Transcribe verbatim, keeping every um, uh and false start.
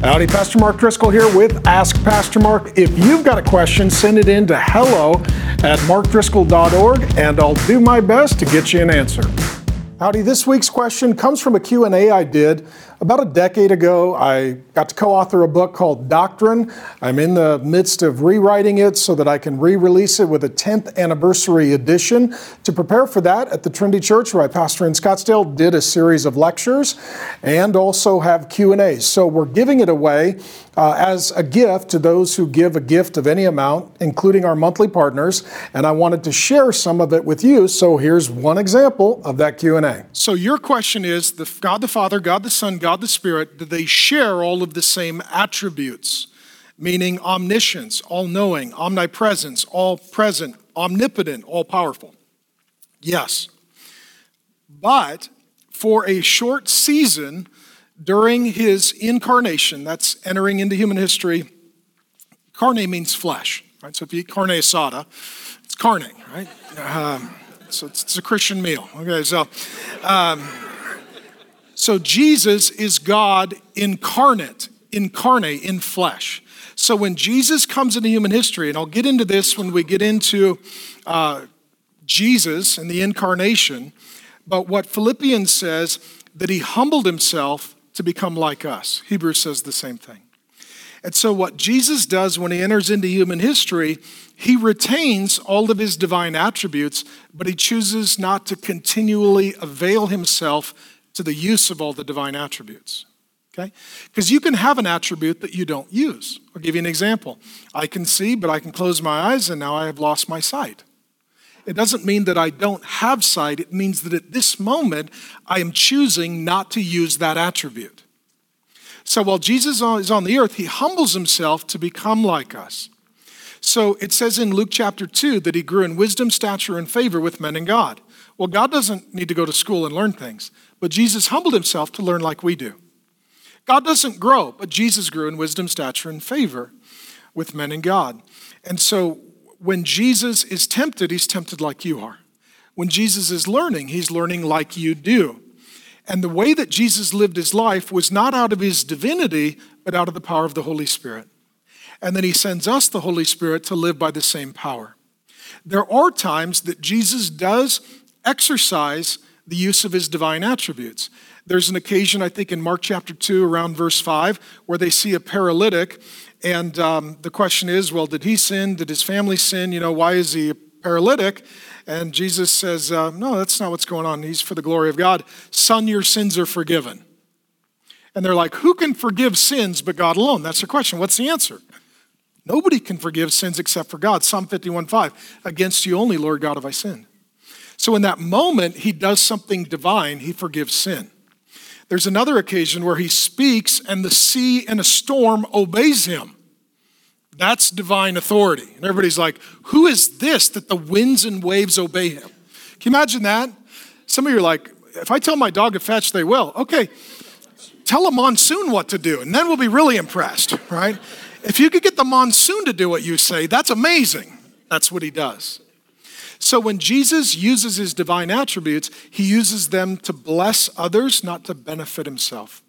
Howdy, Pastor Mark Driscoll here with Ask Pastor Mark. If you've got a question, send it in to hello at mark driscoll dot org, and I'll do my best to get you an answer. Howdy, this week's question comes from a Q and A I did about a decade ago. I got to co-author a book called Doctrine. I'm in the midst of rewriting it so that I can re-release it with a tenth anniversary edition. To prepare for that, at the Trinity Church, where I pastor in Scottsdale, did a series of lectures and also have Q and A's. So we're giving it away uh, as a gift to those who give a gift of any amount, including our monthly partners, and I wanted to share some of it with you, so here's one example of that Q and A. So your question is, the God the Father, God the Son, God the Spirit, do they share all of the same attributes? Meaning omniscience, all-knowing, omnipresence, all-present, omnipotent, all-powerful. Yes. But for a short season during his incarnation, that's entering into human history, carne means flesh, right? So if you eat carne asada, it's carne, right? Um, So it's a Christian meal. Okay, so um, so Jesus is God incarnate, incarnate in flesh. So when Jesus comes into human history, and I'll get into this when we get into uh, Jesus and the incarnation, but what Philippians says, that he humbled himself to become like us. Hebrews says the same thing. And so what Jesus does when he enters into human history, he retains all of his divine attributes, but he chooses not to continually avail himself to the use of all the divine attributes, okay? Because you can have an attribute that you don't use. I'll give you an example. I can see, but I can close my eyes, and now I have lost my sight. It doesn't mean that I don't have sight. It means that at this moment, I am choosing not to use that attribute. So while Jesus is on the earth, he humbles himself to become like us. So it says in Luke chapter two that he grew in wisdom, stature, and favor with men and God. Well, God doesn't need to go to school and learn things, but Jesus humbled himself to learn like we do. God doesn't grow, but Jesus grew in wisdom, stature, and favor with men and God. And so when Jesus is tempted, he's tempted like you are. When Jesus is learning, he's learning like you do. And the way that Jesus lived his life was not out of his divinity, but out of the power of the Holy Spirit. And then he sends us the Holy Spirit to live by the same power. There are times that Jesus does exercise the use of his divine attributes. There's an occasion, I think, in Mark chapter two, around verse five, where they see a paralytic. And um, the question is, well, did he sin? Did his family sin? You know, why is he a paralytic? And Jesus says, uh, no, that's not what's going on. He's for the glory of God. Son, your sins are forgiven. And they're like, who can forgive sins but God alone? That's the question. What's the answer? Nobody can forgive sins except for God. Psalm fifty-one five, against you only, Lord God, have I sinned. So in that moment, he does something divine. He forgives sin. There's another occasion where he speaks and the sea and a storm obeys him. That's divine authority. And everybody's like, who is this that the winds and waves obey him? Can you imagine that? Some of you are like, if I tell my dog to fetch, they will. Okay, tell a monsoon what to do, and then we'll be really impressed, right? If you could get the monsoon to do what you say, that's amazing. That's what he does. So when Jesus uses his divine attributes, he uses them to bless others, not to benefit himself.